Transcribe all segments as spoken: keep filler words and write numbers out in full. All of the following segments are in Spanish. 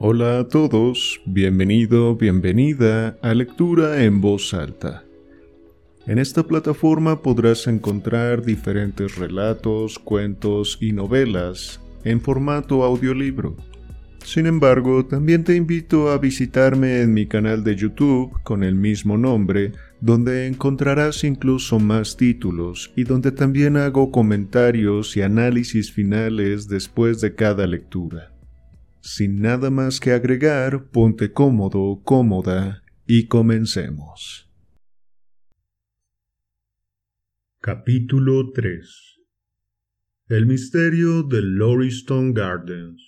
Hola a todos, bienvenido, bienvenida a Lectura en Voz Alta. En esta plataforma podrás encontrar diferentes relatos, cuentos y novelas en formato audiolibro. Sin embargo, también te invito a visitarme en mi canal de YouTube con el mismo nombre, donde encontrarás incluso más títulos y donde también hago comentarios y análisis finales después de cada lectura. Sin nada más que agregar, ponte cómodo, cómoda y comencemos. Capítulo tres. El misterio de Lauriston Gardens.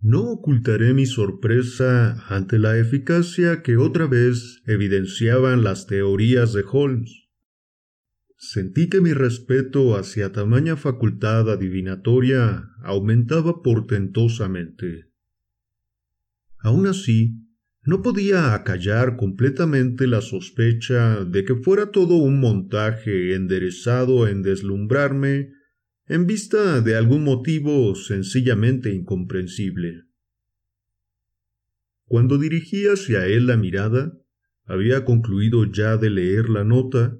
No ocultaré mi sorpresa ante la eficacia que otra vez evidenciaban las teorías de Holmes. Sentí que mi respeto hacia tamaña facultad adivinatoria aumentaba portentosamente. Aun así, no podía acallar completamente la sospecha de que fuera todo un montaje enderezado en deslumbrarme en vista de algún motivo sencillamente incomprensible. Cuando dirigí hacia él la mirada, había concluido ya de leer la nota,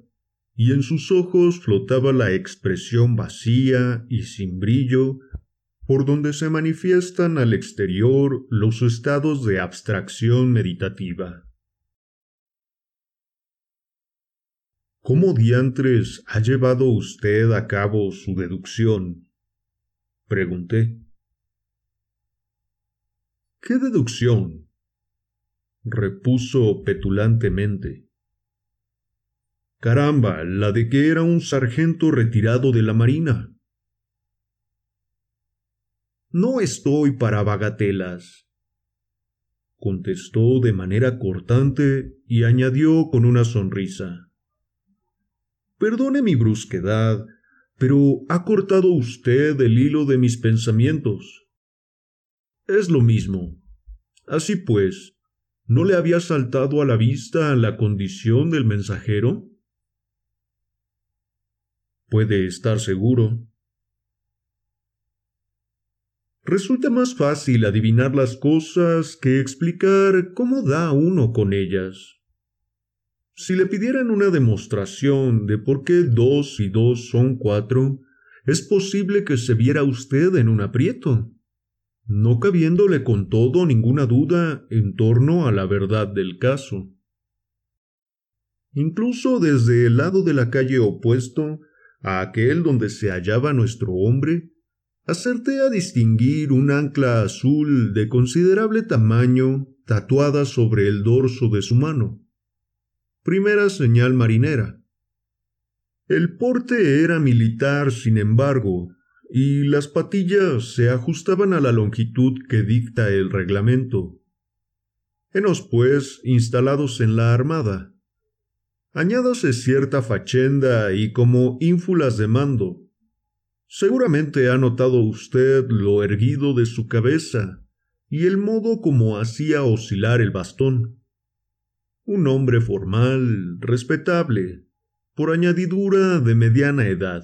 y en sus ojos flotaba la expresión vacía y sin brillo, por donde se manifiestan al exterior los estados de abstracción meditativa. —¿Cómo diantres ha llevado usted a cabo su deducción? —pregunté. —¿Qué deducción? —repuso petulantemente. —Caramba, la de que era un sargento retirado de la marina. —No estoy para bagatelas —contestó de manera cortante y añadió con una sonrisa—. Perdone mi brusquedad, pero ha cortado usted el hilo de mis pensamientos. Es lo mismo. Así pues, ¿no le había saltado a la vista la condición del mensajero? Puede estar seguro. Resulta más fácil adivinar las cosas que explicar cómo da uno con ellas. Si le pidieran una demostración de por qué dos y dos son cuatro, es posible que se viera usted en un aprieto, no cabiéndole con todo ninguna duda en torno a la verdad del caso. Incluso desde el lado de la calle opuesto a aquel donde se hallaba nuestro hombre, acerté a distinguir un ancla azul de considerable tamaño tatuada sobre el dorso de su mano. Primera señal marinera. El porte era militar, sin embargo, y las patillas se ajustaban a la longitud que dicta el reglamento. Henos, pues, instalados en la armada. Añádase cierta fachenda y como ínfulas de mando. Seguramente ha notado usted lo erguido de su cabeza y el modo como hacía oscilar el bastón. Un hombre formal, respetable, por añadidura de mediana edad.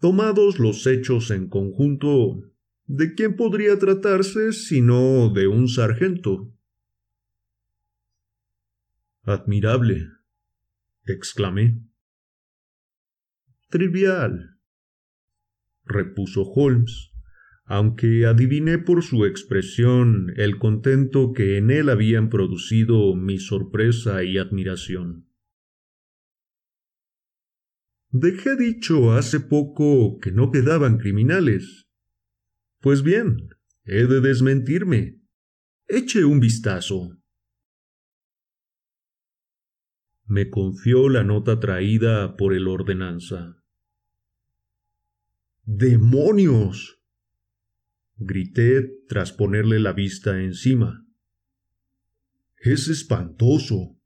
Tomados los hechos en conjunto, ¿de quién podría tratarse sino de un sargento? —Admirable —exclamé. —Trivial —repuso Holmes, aunque adiviné por su expresión el contento que en él habían producido mi sorpresa y admiración. Dejé dicho hace poco que no quedaban criminales. Pues bien, he de desmentirme. Eche un vistazo. Me confió la nota traída por el ordenanza. —¡Demonios! —grité tras ponerle la vista encima—. ¡Es espantoso!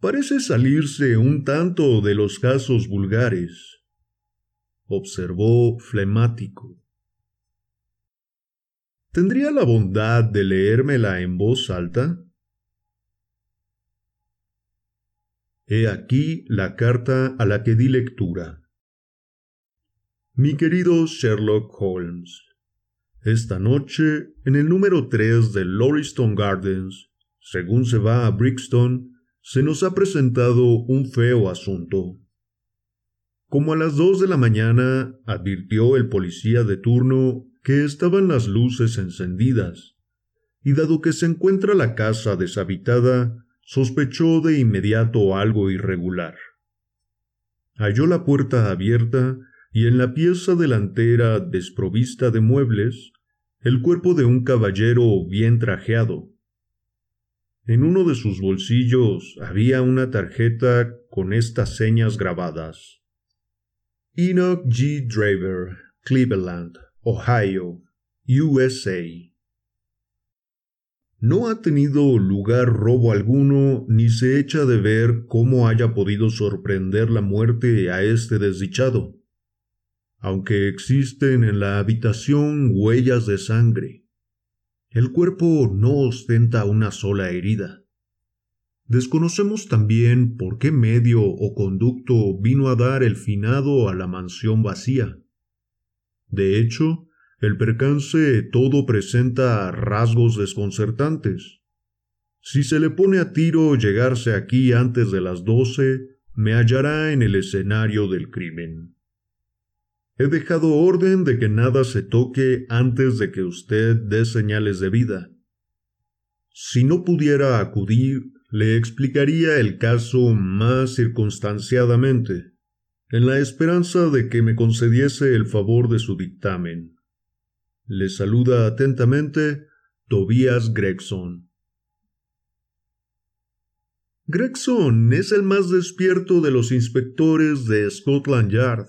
—Parece salirse un tanto de los casos vulgares —observó flemático. —¿Tendría la bondad de leérmela en voz alta? He aquí la carta a la que di lectura. Mi querido Sherlock Holmes, esta noche, en el número tres de Lauriston Gardens, según se va a Brixton, se nos ha presentado un feo asunto. Como a las dos de la mañana, advirtió el policía de turno que estaban las luces encendidas, y dado que se encuentra la casa deshabitada, sospechó de inmediato algo irregular. Halló la puerta abierta y en la pieza delantera desprovista de muebles, el cuerpo de un caballero bien trajeado. En uno de sus bolsillos había una tarjeta con estas señas grabadas: Enoch G. Draper, Cleveland, Ohio, U S A. No ha tenido lugar robo alguno, ni se echa de ver cómo haya podido sorprender la muerte a este desdichado, aunque existen en la habitación huellas de sangre. El cuerpo no ostenta una sola herida. Desconocemos también por qué medio o conducto vino a dar el finado a la mansión vacía. De hecho, el percance todo presenta rasgos desconcertantes. Si se le pone a tiro llegarse aquí antes de las doce, me hallará en el escenario del crimen. He dejado orden de que nada se toque antes de que usted dé señales de vida. Si no pudiera acudir, le explicaría el caso más circunstanciadamente, en la esperanza de que me concediese el favor de su dictamen. Le saluda atentamente Tobias Gregson. Gregson es el más despierto de los inspectores de Scotland Yard,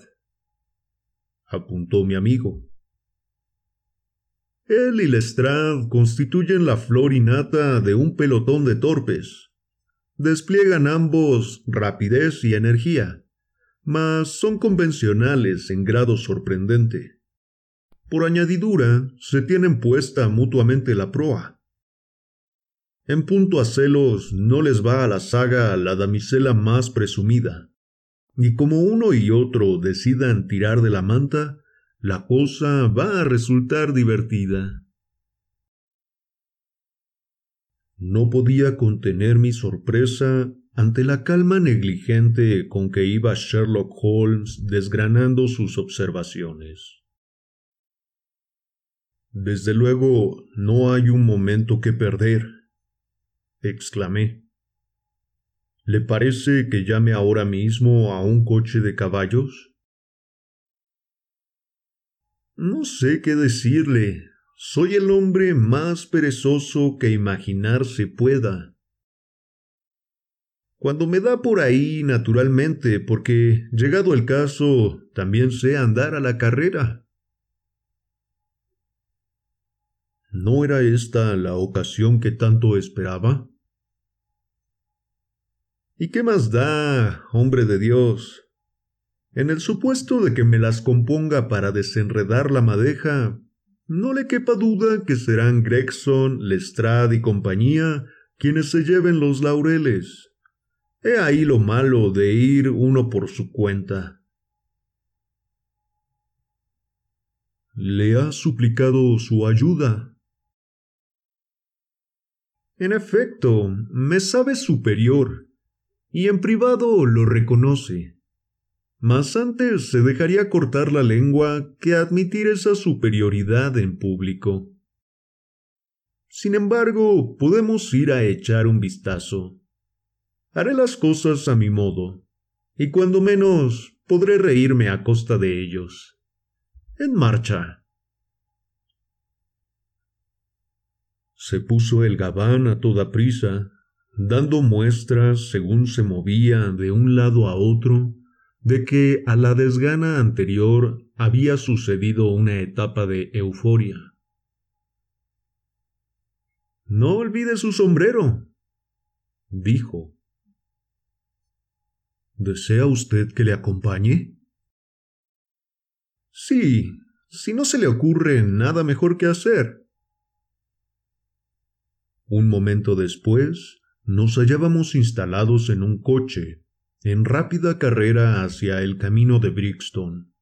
apuntó mi amigo. Él y Lestrade constituyen la flor innata de un pelotón de torpes. Despliegan ambos rapidez y energía, mas son convencionales en grado sorprendente. Por añadidura, se tienen puesta mutuamente la proa. En punto a celos, no les va a la zaga la damisela más presumida, y como uno y otro decidan tirar de la manta, la cosa va a resultar divertida. No podía contener mi sorpresa ante la calma negligente con que iba Sherlock Holmes desgranando sus observaciones. Desde luego, no hay un momento que perder, exclamé. ¿Le parece que llame ahora mismo a un coche de caballos? No sé qué decirle. Soy el hombre más perezoso que imaginar se pueda. Cuando me da por ahí, naturalmente, porque, llegado el caso, también sé andar a la carrera. ¿No era esta la ocasión que tanto esperaba? ¿Y qué más da, hombre de Dios? En el supuesto de que me las componga para desenredar la madeja, no le quepa duda que serán Gregson, Lestrade y compañía quienes se lleven los laureles. He ahí lo malo de ir uno por su cuenta. ¿Le ha suplicado su ayuda? En efecto, me sabe superior, y en privado lo reconoce. Mas antes se dejaría cortar la lengua que admitir esa superioridad en público. Sin embargo, podemos ir a echar un vistazo. Haré las cosas a mi modo, y cuando menos podré reírme a costa de ellos. En marcha. Se puso el gabán a toda prisa, dando muestras, según se movía de un lado a otro, de que a la desgana anterior había sucedido una etapa de euforia. —No olvide su sombrero —dijo—. ¿Desea usted que le acompañe? —Sí, si no se le ocurre nada mejor que hacer. Un momento después, nos hallábamos instalados en un coche, en rápida carrera hacia el camino de Brixton.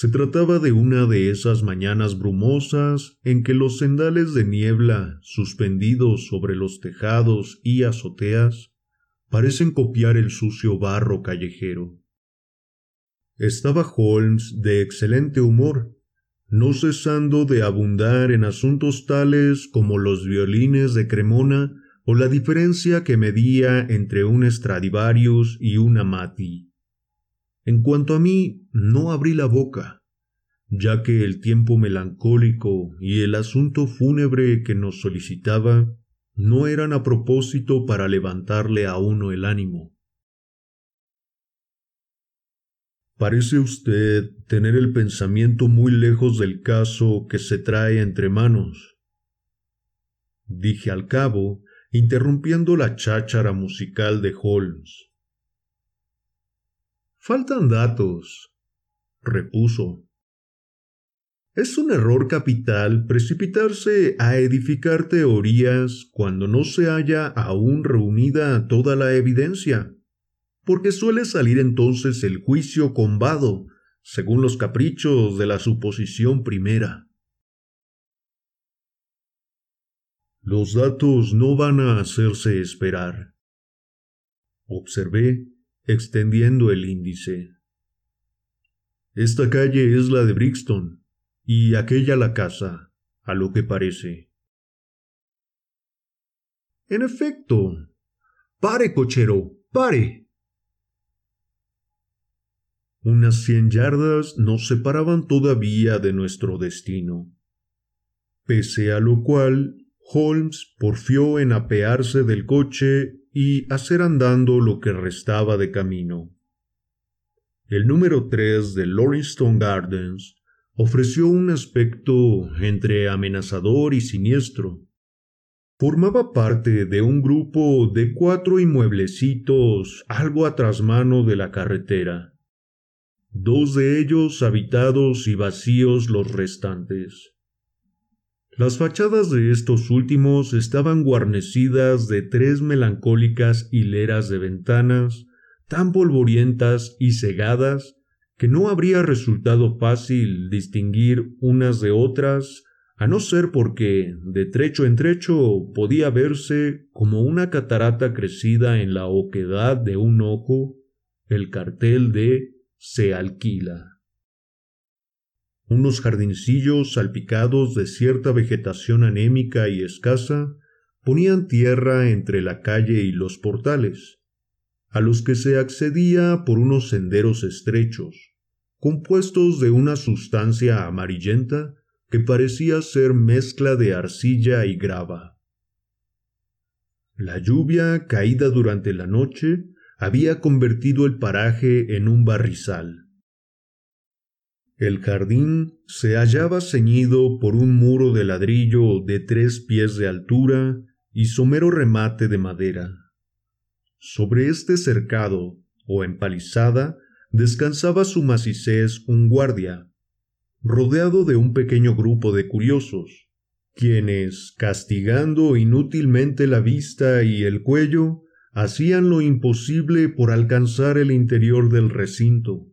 Se trataba de una de esas mañanas brumosas en que los cendales de niebla, suspendidos sobre los tejados y azoteas, parecen copiar el sucio barro callejero. Estaba Holmes de excelente humor, no cesando de abundar en asuntos tales como los violines de Cremona o la diferencia que medía entre un Stradivarius y un Amati. En cuanto a mí, no abrí la boca, ya que el tiempo melancólico y el asunto fúnebre que nos solicitaba no eran a propósito para levantarle a uno el ánimo. Parece usted tener el pensamiento muy lejos del caso que se trae entre manos, dije al cabo, interrumpiendo la cháchara musical de Holmes. Faltan datos, repuso. Es un error capital precipitarse a edificar teorías cuando no se haya aún reunida toda la evidencia, porque suele salir entonces el juicio combado, según los caprichos de la suposición primera. Los datos no van a hacerse esperar, observé, extendiendo el índice. Esta calle es la de Brixton, y aquella la casa, a lo que parece. En efecto. ¡Pare, cochero, pare! Unas cien yardas nos separaban todavía de nuestro destino, pese a lo cual Holmes porfió en apearse del coche y hacer andando lo que restaba de camino. El número tres de Lauriston Gardens ofreció un aspecto entre amenazador y siniestro. Formaba parte de un grupo de cuatro inmueblecitos algo a trasmano de la carretera, dos de ellos habitados y vacíos los restantes. Las fachadas de estos últimos estaban guarnecidas de tres melancólicas hileras de ventanas, tan polvorientas y cegadas que no habría resultado fácil distinguir unas de otras, a no ser porque, de trecho en trecho, podía verse, como una catarata crecida en la oquedad de un ojo, el cartel de «Se alquila». Unos jardincillos salpicados de cierta vegetación anémica y escasa ponían tierra entre la calle y los portales, a los que se accedía por unos senderos estrechos, compuestos de una sustancia amarillenta que parecía ser mezcla de arcilla y grava. La lluvia, caída durante la noche, había convertido el paraje en un barrizal. El jardín se hallaba ceñido por un muro de ladrillo de tres pies de altura y somero remate de madera. Sobre este cercado, o empalizada, descansaba su macizez un guardia, rodeado de un pequeño grupo de curiosos, quienes, castigando inútilmente la vista y el cuello, hacían lo imposible por alcanzar el interior del recinto.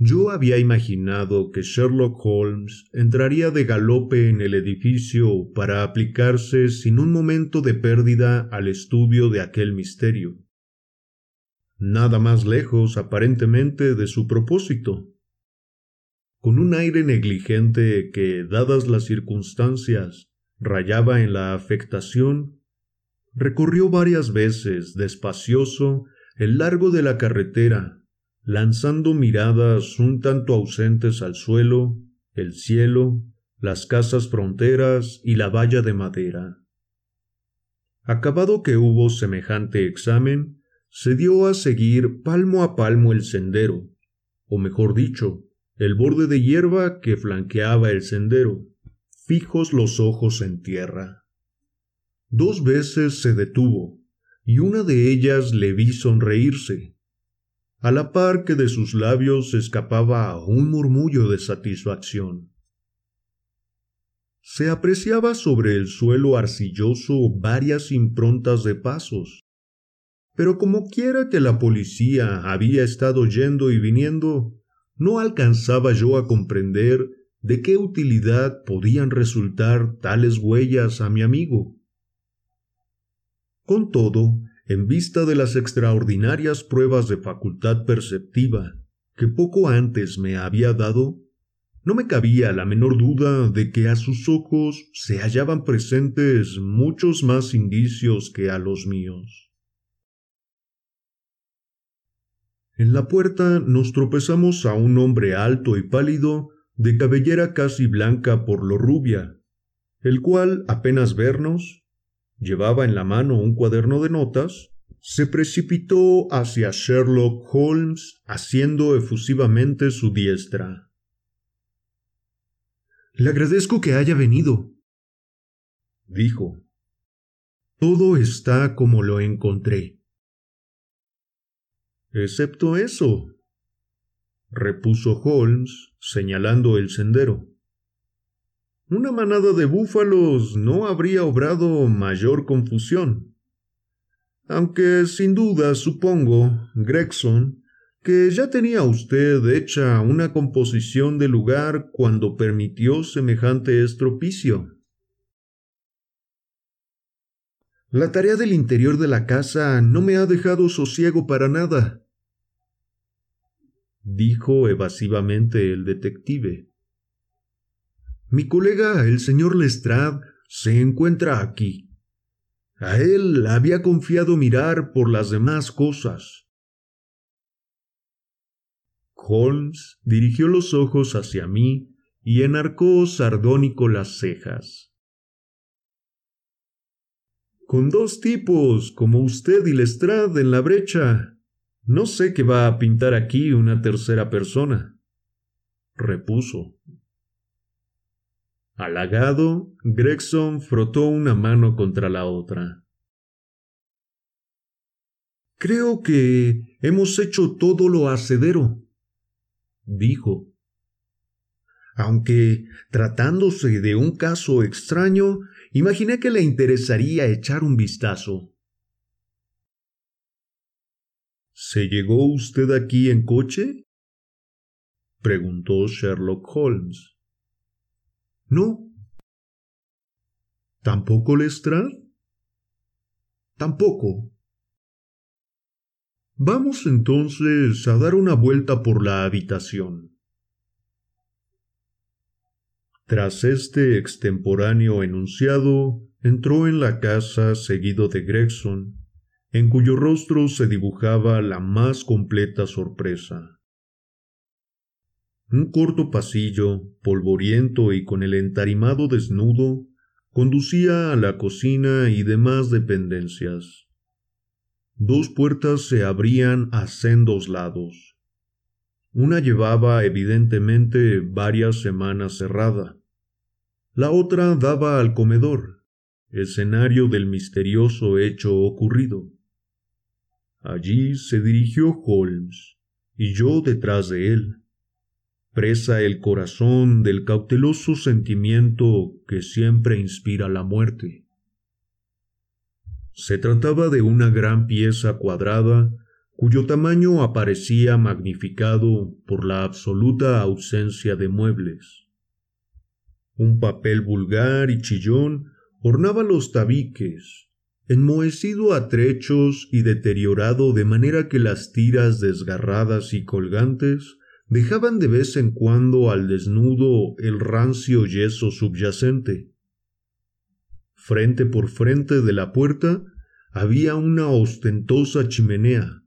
Yo había imaginado que Sherlock Holmes entraría de galope en el edificio para aplicarse sin un momento de pérdida al estudio de aquel misterio. Nada más lejos, aparentemente, de su propósito. Con un aire negligente que, dadas las circunstancias, rayaba en la afectación, recorrió varias veces, despacioso, el largo de la carretera, lanzando miradas un tanto ausentes al suelo, el cielo, las casas fronteras y la valla de madera. Acabado que hubo semejante examen, se dio a seguir palmo a palmo el sendero, o mejor dicho, el borde de hierba que flanqueaba el sendero, fijos los ojos en tierra. Dos veces se detuvo, y una de ellas le vi sonreírse, a la par que de sus labios escapaba un murmullo de satisfacción. Se apreciaba sobre el suelo arcilloso varias improntas de pasos, pero como quiera que la policía había estado yendo y viniendo, no alcanzaba yo a comprender de qué utilidad podían resultar tales huellas a mi amigo. Con todo, en vista de las extraordinarias pruebas de facultad perceptiva que poco antes me había dado, no me cabía la menor duda de que a sus ojos se hallaban presentes muchos más indicios que a los míos. En la puerta nos tropezamos a un hombre alto y pálido, de cabellera casi blanca por lo rubia, el cual, apenas vernos, llevaba en la mano un cuaderno de notas, se precipitó hacia Sherlock Holmes, haciendo efusivamente su diestra. —Le agradezco que haya venido —dijo—. Todo está como lo encontré. —Excepto eso —repuso Holmes, señalando el sendero—. Una manada de búfalos no habría obrado mayor confusión. Aunque sin duda, supongo, Gregson, que ya tenía usted hecha una composición del lugar cuando permitió semejante estropicio. La tarea del interior de la casa no me ha dejado sosiego para nada, dijo evasivamente el detective. Mi colega, el señor Lestrade, se encuentra aquí. A él había confiado mirar por las demás cosas. Holmes dirigió los ojos hacia mí y enarcó sardónico las cejas. Con dos tipos como usted y Lestrade en la brecha, no sé qué va a pintar aquí una tercera persona, repuso. Halagado, Gregson frotó una mano contra la otra. Creo que hemos hecho todo lo hacedero, dijo. Aunque, tratándose de un caso extraño, imaginé que le interesaría echar un vistazo. —¿Se llegó usted aquí en coche? —preguntó Sherlock Holmes. —No. —¿Tampoco Lestrade? —Tampoco. Vamos entonces a dar una vuelta por la habitación. Tras este extemporáneo enunciado, entró en la casa seguido de Gregson, en cuyo rostro se dibujaba la más completa sorpresa. Un corto pasillo, polvoriento y con el entarimado desnudo, conducía a la cocina y demás dependencias. Dos puertas se abrían a sendos lados. Una llevaba evidentemente varias semanas cerrada. La otra daba al comedor, escenario del misterioso hecho ocurrido. Allí se dirigió Holmes, y yo detrás de él, presa el corazón del cauteloso sentimiento que siempre inspira la muerte. Se trataba de una gran pieza cuadrada, cuyo tamaño aparecía magnificado por la absoluta ausencia de muebles. Un papel vulgar y chillón ornaba los tabiques, enmohecido a trechos y deteriorado de manera que las tiras desgarradas y colgantes dejaban de vez en cuando al desnudo el rancio yeso subyacente. Frente por frente de la puerta había una ostentosa chimenea,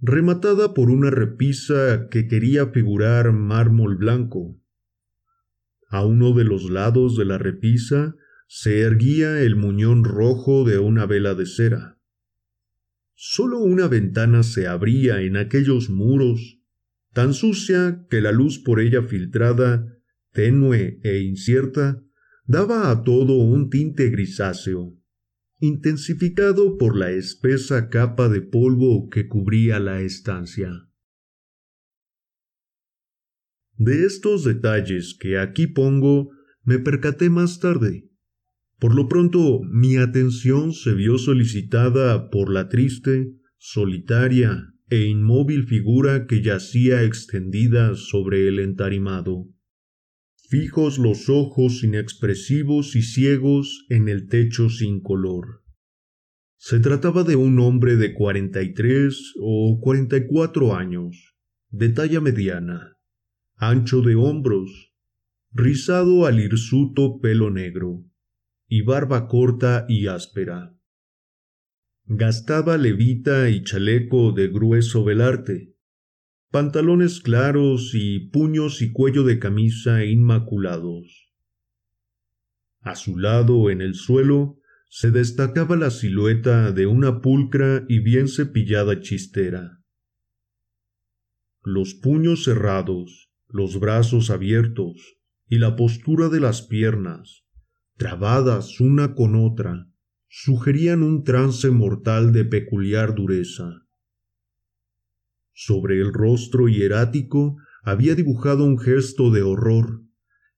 rematada por una repisa que quería figurar mármol blanco. A uno de los lados de la repisa se erguía el muñón rojo de una vela de cera. Solo una ventana se abría en aquellos muros, tan sucia que la luz por ella filtrada, tenue e incierta, daba a todo un tinte grisáceo, intensificado por la espesa capa de polvo que cubría la estancia. De estos detalles que aquí pongo, me percaté más tarde. Por lo pronto, mi atención se vio solicitada por la triste, solitaria e inmóvil figura que yacía extendida sobre el entarimado. Fijos los ojos inexpresivos y ciegos en el techo sin color. Se trataba de un hombre de cuarenta y tres o cuarenta y cuatro años, de talla mediana, ancho de hombros, rizado al hirsuto pelo negro, y barba corta y áspera. Gastaba levita y chaleco de grueso velarte, pantalones claros y puños y cuello de camisa inmaculados. A su lado, en el suelo, se destacaba la silueta de una pulcra y bien cepillada chistera. Los puños cerrados, los brazos abiertos y la postura de las piernas, trabadas una con otra, sugerían un trance mortal de peculiar dureza. Sobre el rostro hierático había dibujado un gesto de horror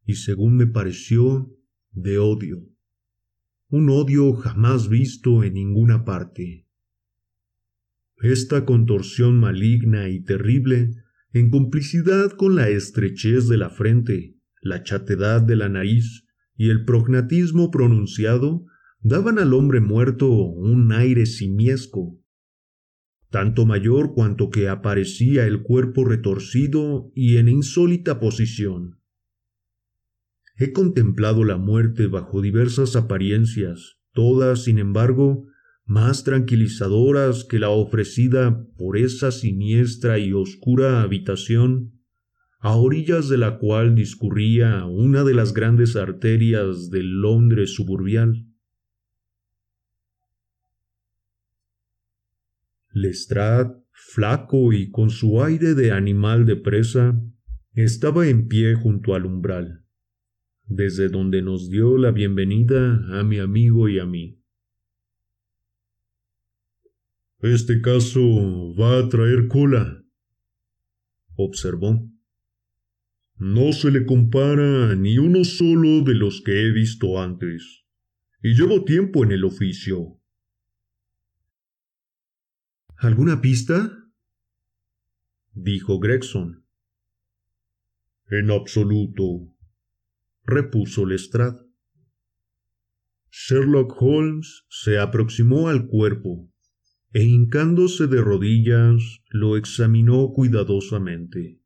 y, según me pareció, de odio. Un odio jamás visto en ninguna parte. Esta contorsión maligna y terrible, en complicidad con la estrechez de la frente, la chatedad de la nariz y el prognatismo pronunciado, daban al hombre muerto un aire simiesco, tanto mayor cuanto que aparecía el cuerpo retorcido y en insólita posición. He contemplado la muerte bajo diversas apariencias, todas, sin embargo, más tranquilizadoras que la ofrecida por esa siniestra y oscura habitación, a orillas de la cual discurría una de las grandes arterias del Londres suburbial. Lestrade, flaco y con su aire de animal de presa, estaba en pie junto al umbral, desde donde nos dio la bienvenida a mi amigo y a mí. «Este caso va a traer cola», observó. «No se le compara ni uno solo de los que he visto antes, y llevo tiempo en el oficio». «¿Alguna pista?», dijo Gregson. «En absoluto», repuso Lestrade. Sherlock Holmes se aproximó al cuerpo e, hincándose de rodillas, lo examinó cuidadosamente.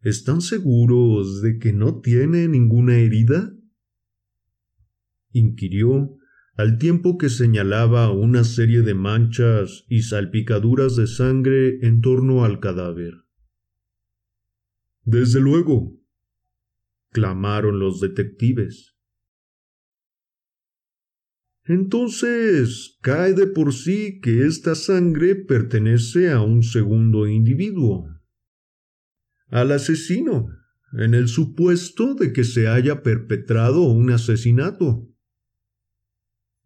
«¿Están seguros de que no tiene ninguna herida?», inquirió, al tiempo que señalaba una serie de manchas y salpicaduras de sangre en torno al cadáver. «Desde luego», clamaron los detectives. «Entonces, cae de por sí que esta sangre pertenece a un segundo individuo, al asesino, en el supuesto de que se haya perpetrado un asesinato.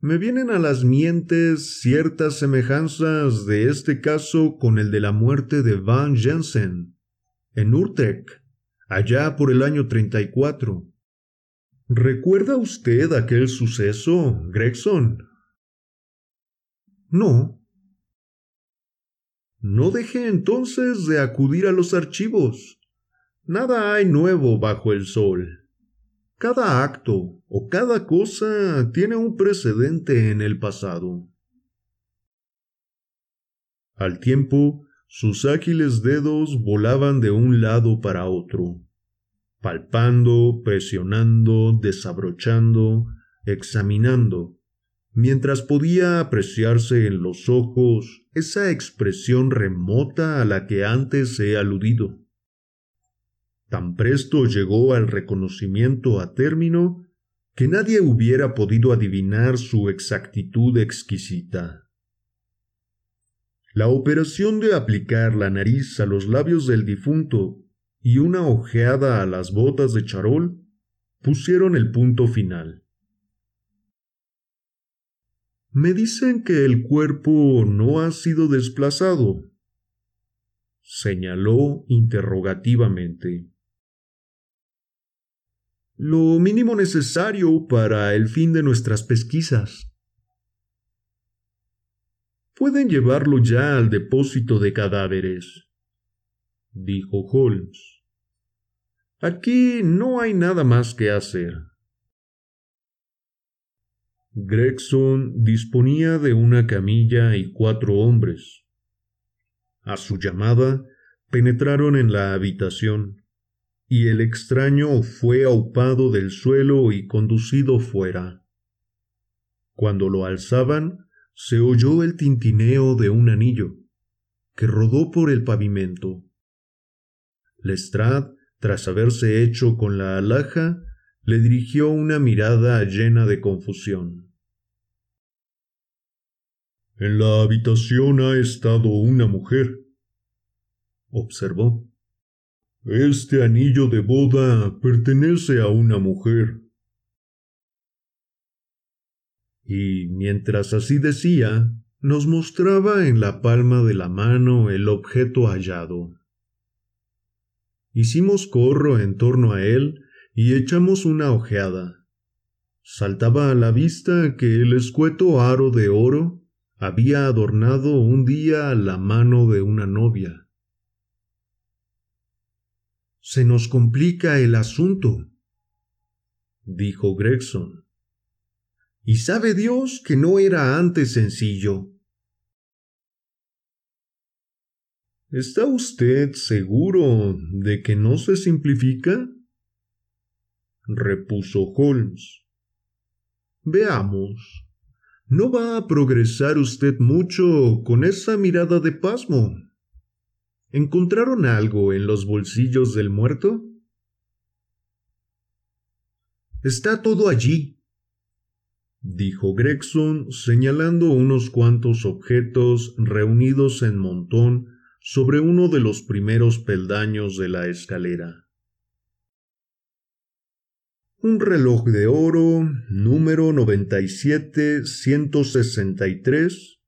Me vienen a las mientes ciertas semejanzas de este caso con el de la muerte de Van Jensen, en Utrecht, allá por el año treinta y cuatro. ¿Recuerda usted aquel suceso, Gregson?». «No». «No deje entonces de acudir a los archivos. Nada hay nuevo bajo el sol. Cada acto o cada cosa tiene un precedente en el pasado». Al tiempo, sus ágiles dedos volaban de un lado para otro, palpando, presionando, desabrochando, examinando, mientras podía apreciarse en los ojos esa expresión remota a la que antes he aludido. Tan presto llegó al reconocimiento a término que nadie hubiera podido adivinar su exactitud exquisita. La operación de aplicar la nariz a los labios del difunto y una ojeada a las botas de charol pusieron el punto final. «Me dicen que el cuerpo no ha sido desplazado», señaló interrogativamente. «Lo mínimo necesario para el fin de nuestras pesquisas». pueden llevarlo ya al depósito de cadáveres, dijo Holmes. Aquí no hay nada más que hacer. Gregson disponía de una camilla y cuatro hombres. A su llamada, penetraron en la habitación, y el extraño fue aupado del suelo y conducido fuera. Cuando lo alzaban, se oyó el tintineo de un anillo, que rodó por el pavimento. Lestrade, tras haberse hecho con la alhaja, le dirigió una mirada llena de confusión. —En la habitación ha estado una mujer —observó—. Este anillo de boda pertenece a una mujer. Y mientras así decía, nos mostraba en la palma de la mano el objeto hallado. Hicimos corro en torno a él y echamos una ojeada. Saltaba a la vista que el escueto aro de oro había adornado un día la mano de una novia. —Se nos complica el asunto —dijo Gregson—, y sabe Dios que no era antes sencillo. —¿Está usted seguro de que no se simplifica? —repuso Holmes—. Veamos, no va a progresar usted mucho con esa mirada de pasmo. ¿Encontraron algo en los bolsillos del muerto? —Está todo allí —dijo Gregson, señalando unos cuantos objetos reunidos en montón sobre uno de los primeros peldaños de la escalera. Un reloj de oro, número noventa y siete ciento sesenta y tres,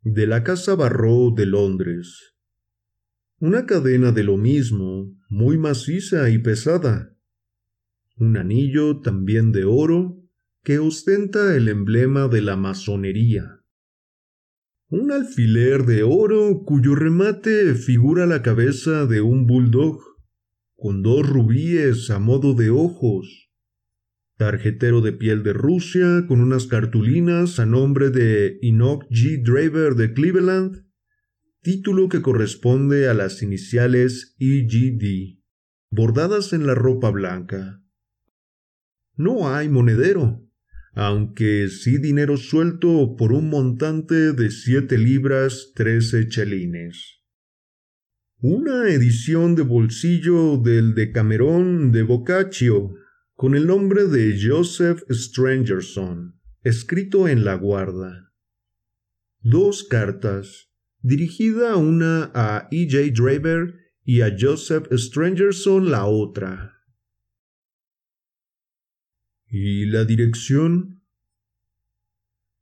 de la Casa Barrow de Londres. Una cadena de lo mismo, muy maciza y pesada. Un anillo también de oro, que ostenta el emblema de la masonería. Un alfiler de oro cuyo remate figura la cabeza de un bulldog, con dos rubíes a modo de ojos. Tarjetero de piel de Rusia con unas cartulinas a nombre de Enoch G. Draper de Cleveland, título que corresponde a las iniciales E G D, bordadas en la ropa blanca. No hay monedero, aunque sí dinero suelto por un montante de siete libras trece chelines. Una edición de bolsillo del Decamerón de Boccaccio, con el nombre de Joseph Stangerson, escrito en la guarda. Dos cartas, dirigida una a E J Draper y a Joseph Stangerson la otra. ¿Y la dirección?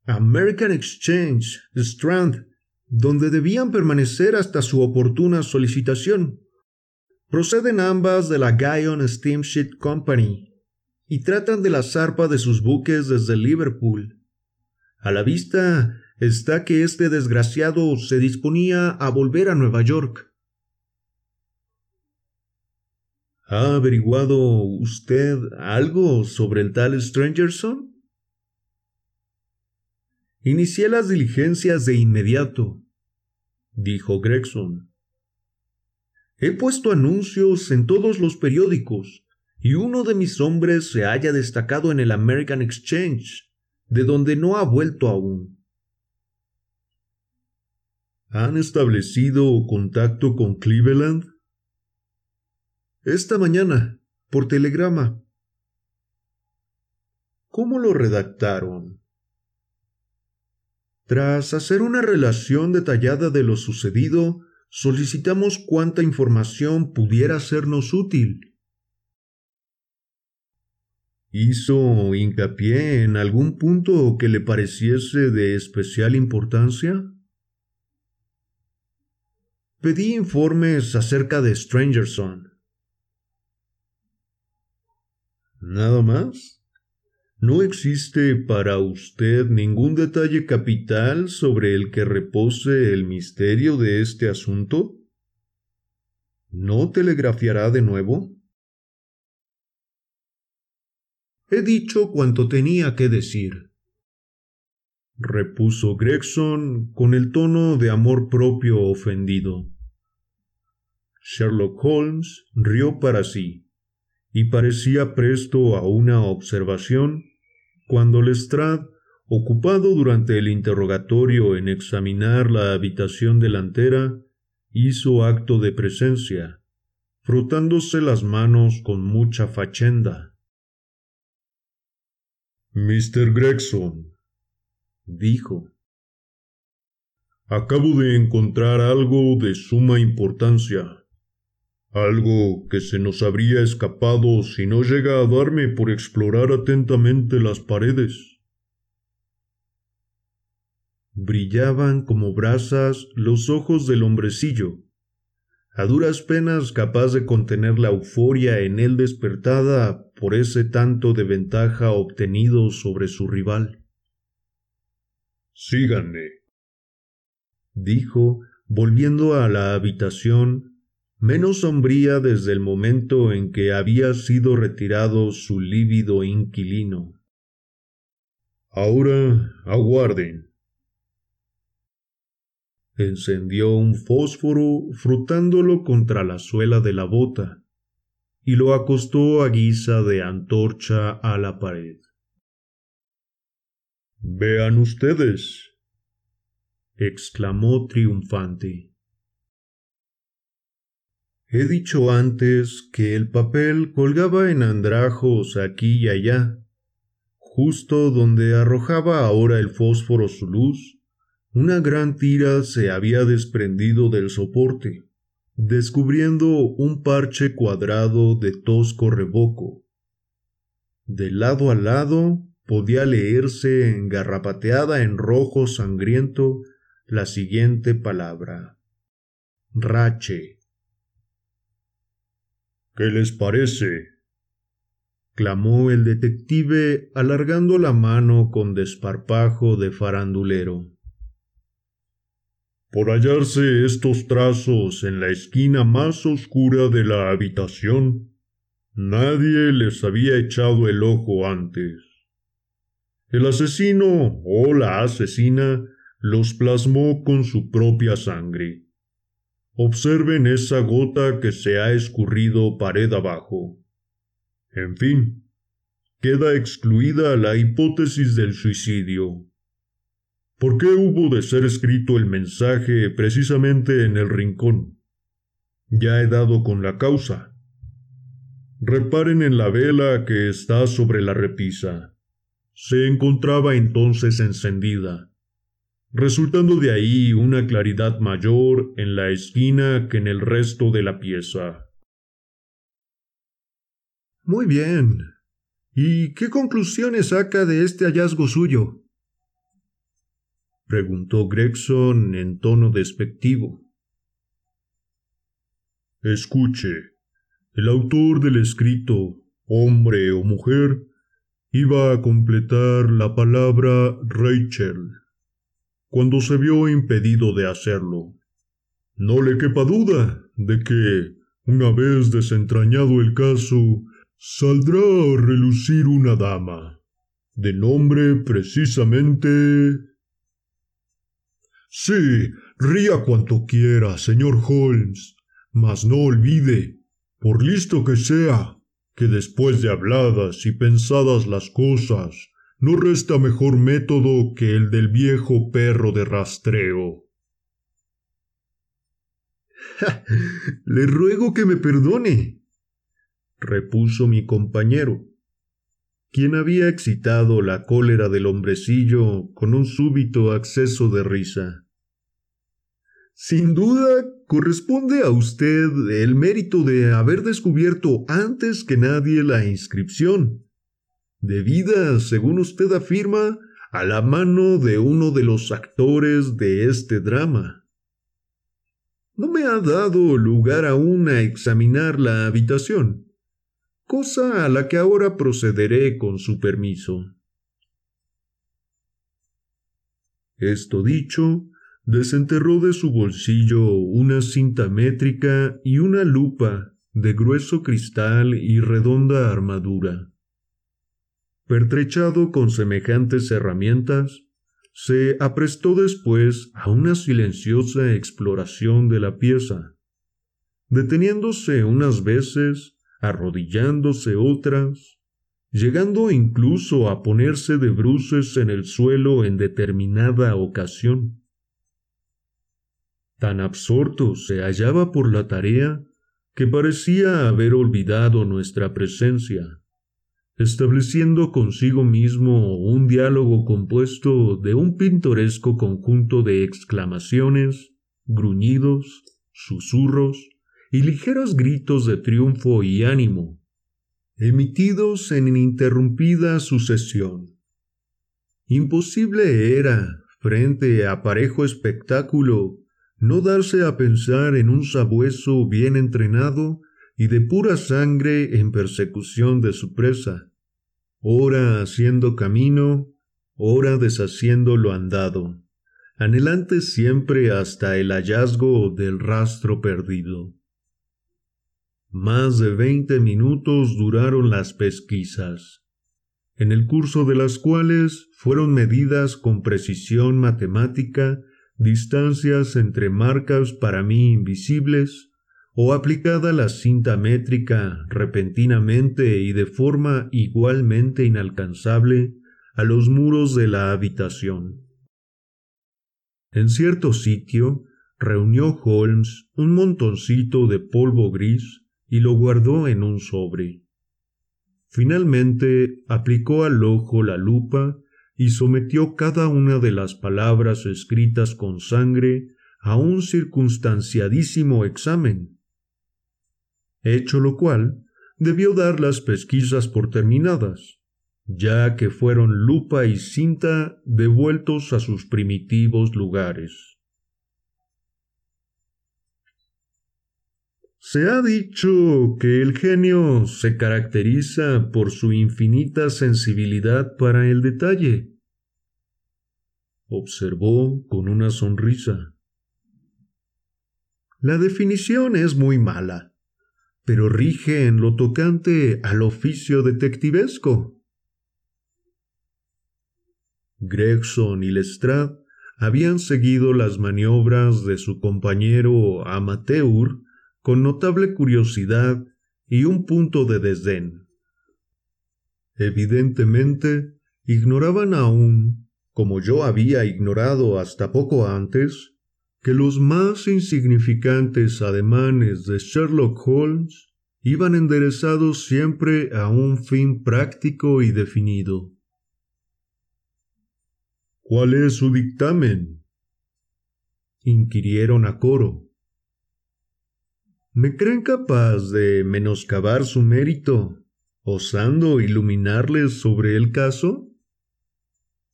American Exchange, Strand, donde debían permanecer hasta su oportuna solicitación. Proceden ambas de la Gion Steamship Company y tratan de la zarpa de sus buques desde Liverpool. A la vista está que este desgraciado se disponía a volver a Nueva York. —¿Ha averiguado usted algo sobre el tal Stangerson? —Inicié las diligencias de inmediato —dijo Gregson—. He puesto anuncios en todos los periódicos, y uno de mis hombres se halla destacado en el American Exchange, de donde no ha vuelto aún. —¿Han establecido contacto con Cleveland? —Esta mañana, por telegrama. —¿Cómo lo redactaron? —Tras hacer una relación detallada de lo sucedido, solicitamos cuánta información pudiera sernos útil. —¿Hizo hincapié en algún punto que le pareciese de especial importancia? —Pedí informes acerca de Stangerson. —¿Nada más? ¿No existe para usted ningún detalle capital sobre el que repose el misterio de este asunto? ¿No telegrafiará de nuevo? He dicho cuanto tenía que decir, repuso Gregson con el tono de amor propio ofendido. Sherlock Holmes rió para sí, y parecía presto a una observación, cuando Lestrade, ocupado durante el interrogatorio en examinar la habitación delantera, hizo acto de presencia, frotándose las manos con mucha fachenda. —mister Gregson —dijo—, acabo de encontrar algo de suma importancia, algo que se nos habría escapado si no llega a darme por explorar atentamente las paredes. Brillaban como brasas los ojos del hombrecillo, a duras penas capaz de contener la euforia en él despertada por ese tanto de ventaja obtenido sobre su rival. —Síganme —dijo, volviendo a la habitación, menos sombría desde el momento en que había sido retirado su lívido inquilino—. Ahora aguarden. Encendió un fósforo frotándolo contra la suela de la bota y lo acostó a guisa de antorcha a la pared. —Vean ustedes —exclamó triunfante—. He dicho antes que el papel colgaba en andrajos aquí y allá, justo donde arrojaba ahora el fósforo su luz. Una gran tira se había desprendido del soporte, descubriendo un parche cuadrado de tosco revoco. De lado a lado podía leerse, engarrapateada en rojo sangriento, la siguiente palabra: Rache. —¿Qué les parece? —clamó el detective, alargando la mano con desparpajo de farandulero—. Por hallarse estos trazos en la esquina más oscura de la habitación, nadie les había echado el ojo antes. El asesino o la asesina los plasmó con su propia sangre. Observen esa gota que se ha escurrido pared abajo. En fin, queda excluida la hipótesis del suicidio. ¿Por qué hubo de ser escrito el mensaje precisamente en el rincón? Ya he dado con la causa. Reparen en la vela que está sobre la repisa. Se encontraba entonces encendida, resultando de ahí una claridad mayor en la esquina que en el resto de la pieza. —Muy bien. ¿Y qué conclusiones saca de este hallazgo suyo? —preguntó Gregson en tono despectivo. —Escuche, el autor del escrito, hombre o mujer, iba a completar la palabra Rachel cuando se vio impedido de hacerlo. No le quepa duda de que, una vez desentrañado el caso, saldrá a relucir una dama, de nombre precisamente... Sí, ría cuanto quiera, señor Holmes, mas no olvide, por listo que sea, que después de habladas y pensadas las cosas, no resta mejor método que el del viejo perro de rastreo. —Le ruego que me perdone —repuso mi compañero, quien había excitado la cólera del hombrecillo con un súbito acceso de risa—. Sin duda corresponde a usted el mérito de haber descubierto antes que nadie la inscripción, debida, según usted afirma, a la mano de uno de los actores de este drama. No me ha dado lugar aún a examinar la habitación, cosa a la que ahora procederé con su permiso. Esto dicho, desenterró de su bolsillo una cinta métrica y una lupa de grueso cristal y redonda armadura. Pertrechado con semejantes herramientas, se aprestó después a una silenciosa exploración de la pieza, deteniéndose unas veces, arrodillándose otras, llegando incluso a ponerse de bruces en el suelo en determinada ocasión. Tan absorto se hallaba por la tarea que parecía haber olvidado nuestra presencia, estableciendo consigo mismo un diálogo compuesto de un pintoresco conjunto de exclamaciones, gruñidos, susurros y ligeros gritos de triunfo y ánimo, emitidos en ininterrumpida sucesión. Imposible era, frente a parejo espectáculo, no darse a pensar en un sabueso bien entrenado y de pura sangre en persecución de su presa, ora haciendo camino, ora deshaciendo lo andado, anhelante siempre hasta el hallazgo del rastro perdido. Más de veinte minutos duraron las pesquisas, en el curso de las cuales fueron medidas con precisión matemática distancias entre marcas para mí invisibles, o aplicada la cinta métrica repentinamente y de forma igualmente inalcanzable a los muros de la habitación. En cierto sitio reunió Holmes un montoncito de polvo gris y lo guardó en un sobre. Finalmente aplicó al ojo la lupa y sometió cada una de las palabras escritas con sangre a un circunstanciadísimo examen. Hecho lo cual, debió dar las pesquisas por terminadas, ya que fueron lupa y cinta devueltos a sus primitivos lugares. Se ha dicho que el genio se caracteriza por su infinita sensibilidad para el detalle, observó con una sonrisa. La definición es muy mala, pero rige en lo tocante al oficio detectivesco. Gregson y Lestrade habían seguido las maniobras de su compañero amateur con notable curiosidad y un punto de desdén. Evidentemente, ignoraban aún, como yo había ignorado hasta poco antes, que los más insignificantes ademanes de Sherlock Holmes iban enderezados siempre a un fin práctico y definido. —¿Cuál es su dictamen? —inquirieron a coro. —¿Me creen capaz de menoscabar su mérito, osando iluminarles sobre el caso?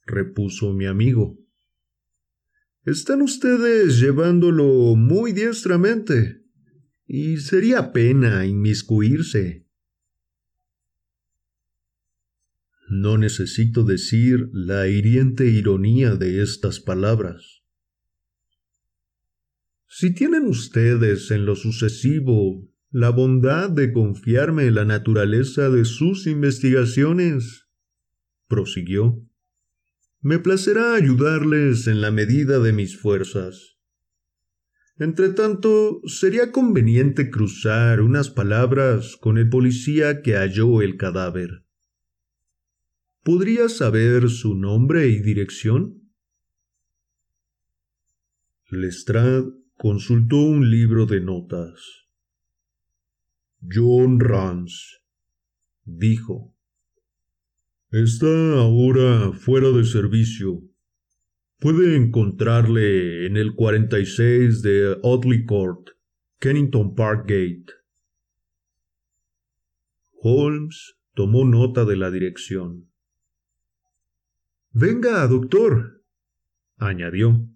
—repuso mi amigo. —Están ustedes llevándolo muy diestramente, y sería pena inmiscuirse. No necesito decir la hiriente ironía de estas palabras. Si tienen ustedes en lo sucesivo la bondad de confiarme la naturaleza de sus investigaciones, prosiguió, me placerá ayudarles en la medida de mis fuerzas. Entretanto, sería conveniente cruzar unas palabras con el policía que halló el cadáver. ¿Podría saber su nombre y dirección? Lestrade consultó un libro de notas. John Rance, dijo. Está ahora fuera de servicio. Puede encontrarle en el cuarenta y seis de Audley Court, Kennington Park Gate. Holmes tomó nota de la dirección. Venga, doctor, añadió.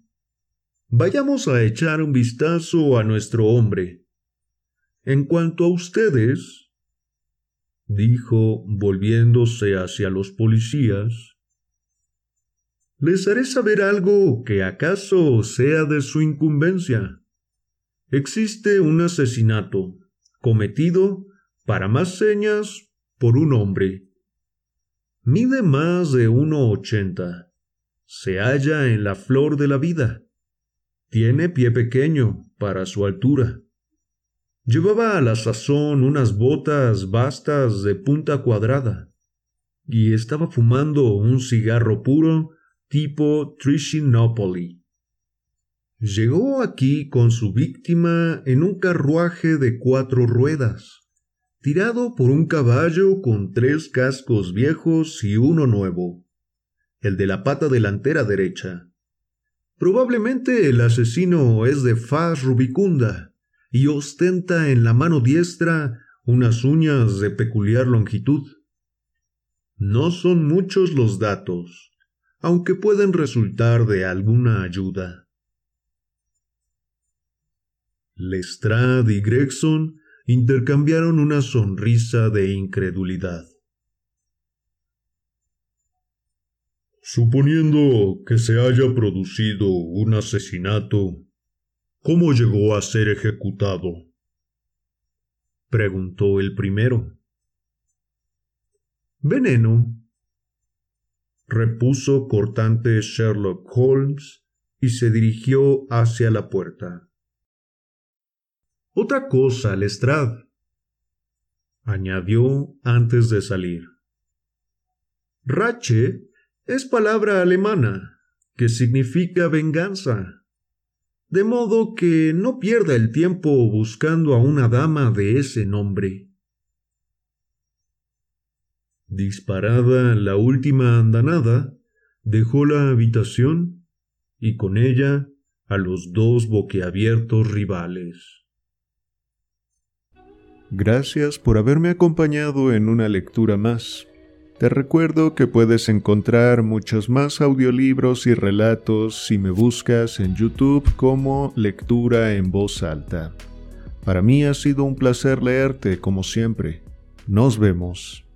Vayamos a echar un vistazo a nuestro hombre. En cuanto a ustedes, dijo volviéndose hacia los policías, les haré saber algo que acaso sea de su incumbencia. Existe un asesinato cometido, para más señas, por un hombre. Mide más de uno ochenta. Se halla en la flor de la vida. Tiene pie pequeño para su altura. Llevaba a la sazón unas botas vastas de punta cuadrada y estaba fumando un cigarro puro tipo Trichinopoly. Llegó aquí con su víctima en un carruaje de cuatro ruedas, tirado por un caballo con tres cascos viejos y uno nuevo, el de la pata delantera derecha. Probablemente el asesino es de faz rubicunda y ostenta en la mano diestra unas uñas de peculiar longitud. No son muchos los datos, aunque pueden resultar de alguna ayuda. Lestrade y Gregson intercambiaron una sonrisa de incredulidad. Suponiendo que se haya producido un asesinato, ¿cómo llegó a ser ejecutado?, preguntó el primero. Veneno, repuso cortante Sherlock Holmes y se dirigió hacia la puerta. Otra cosa, Lestrade, añadió antes de salir. Rache es palabra alemana que significa venganza, de modo que no pierda el tiempo buscando a una dama de ese nombre. Disparada la última andanada, dejó la habitación y con ella a los dos boquiabiertos rivales. Gracias por haberme acompañado en una lectura más. Te recuerdo que puedes encontrar muchos más audiolibros y relatos si me buscas en YouTube como Lectura en Voz Alta. Para mí ha sido un placer leerte, como siempre. Nos vemos.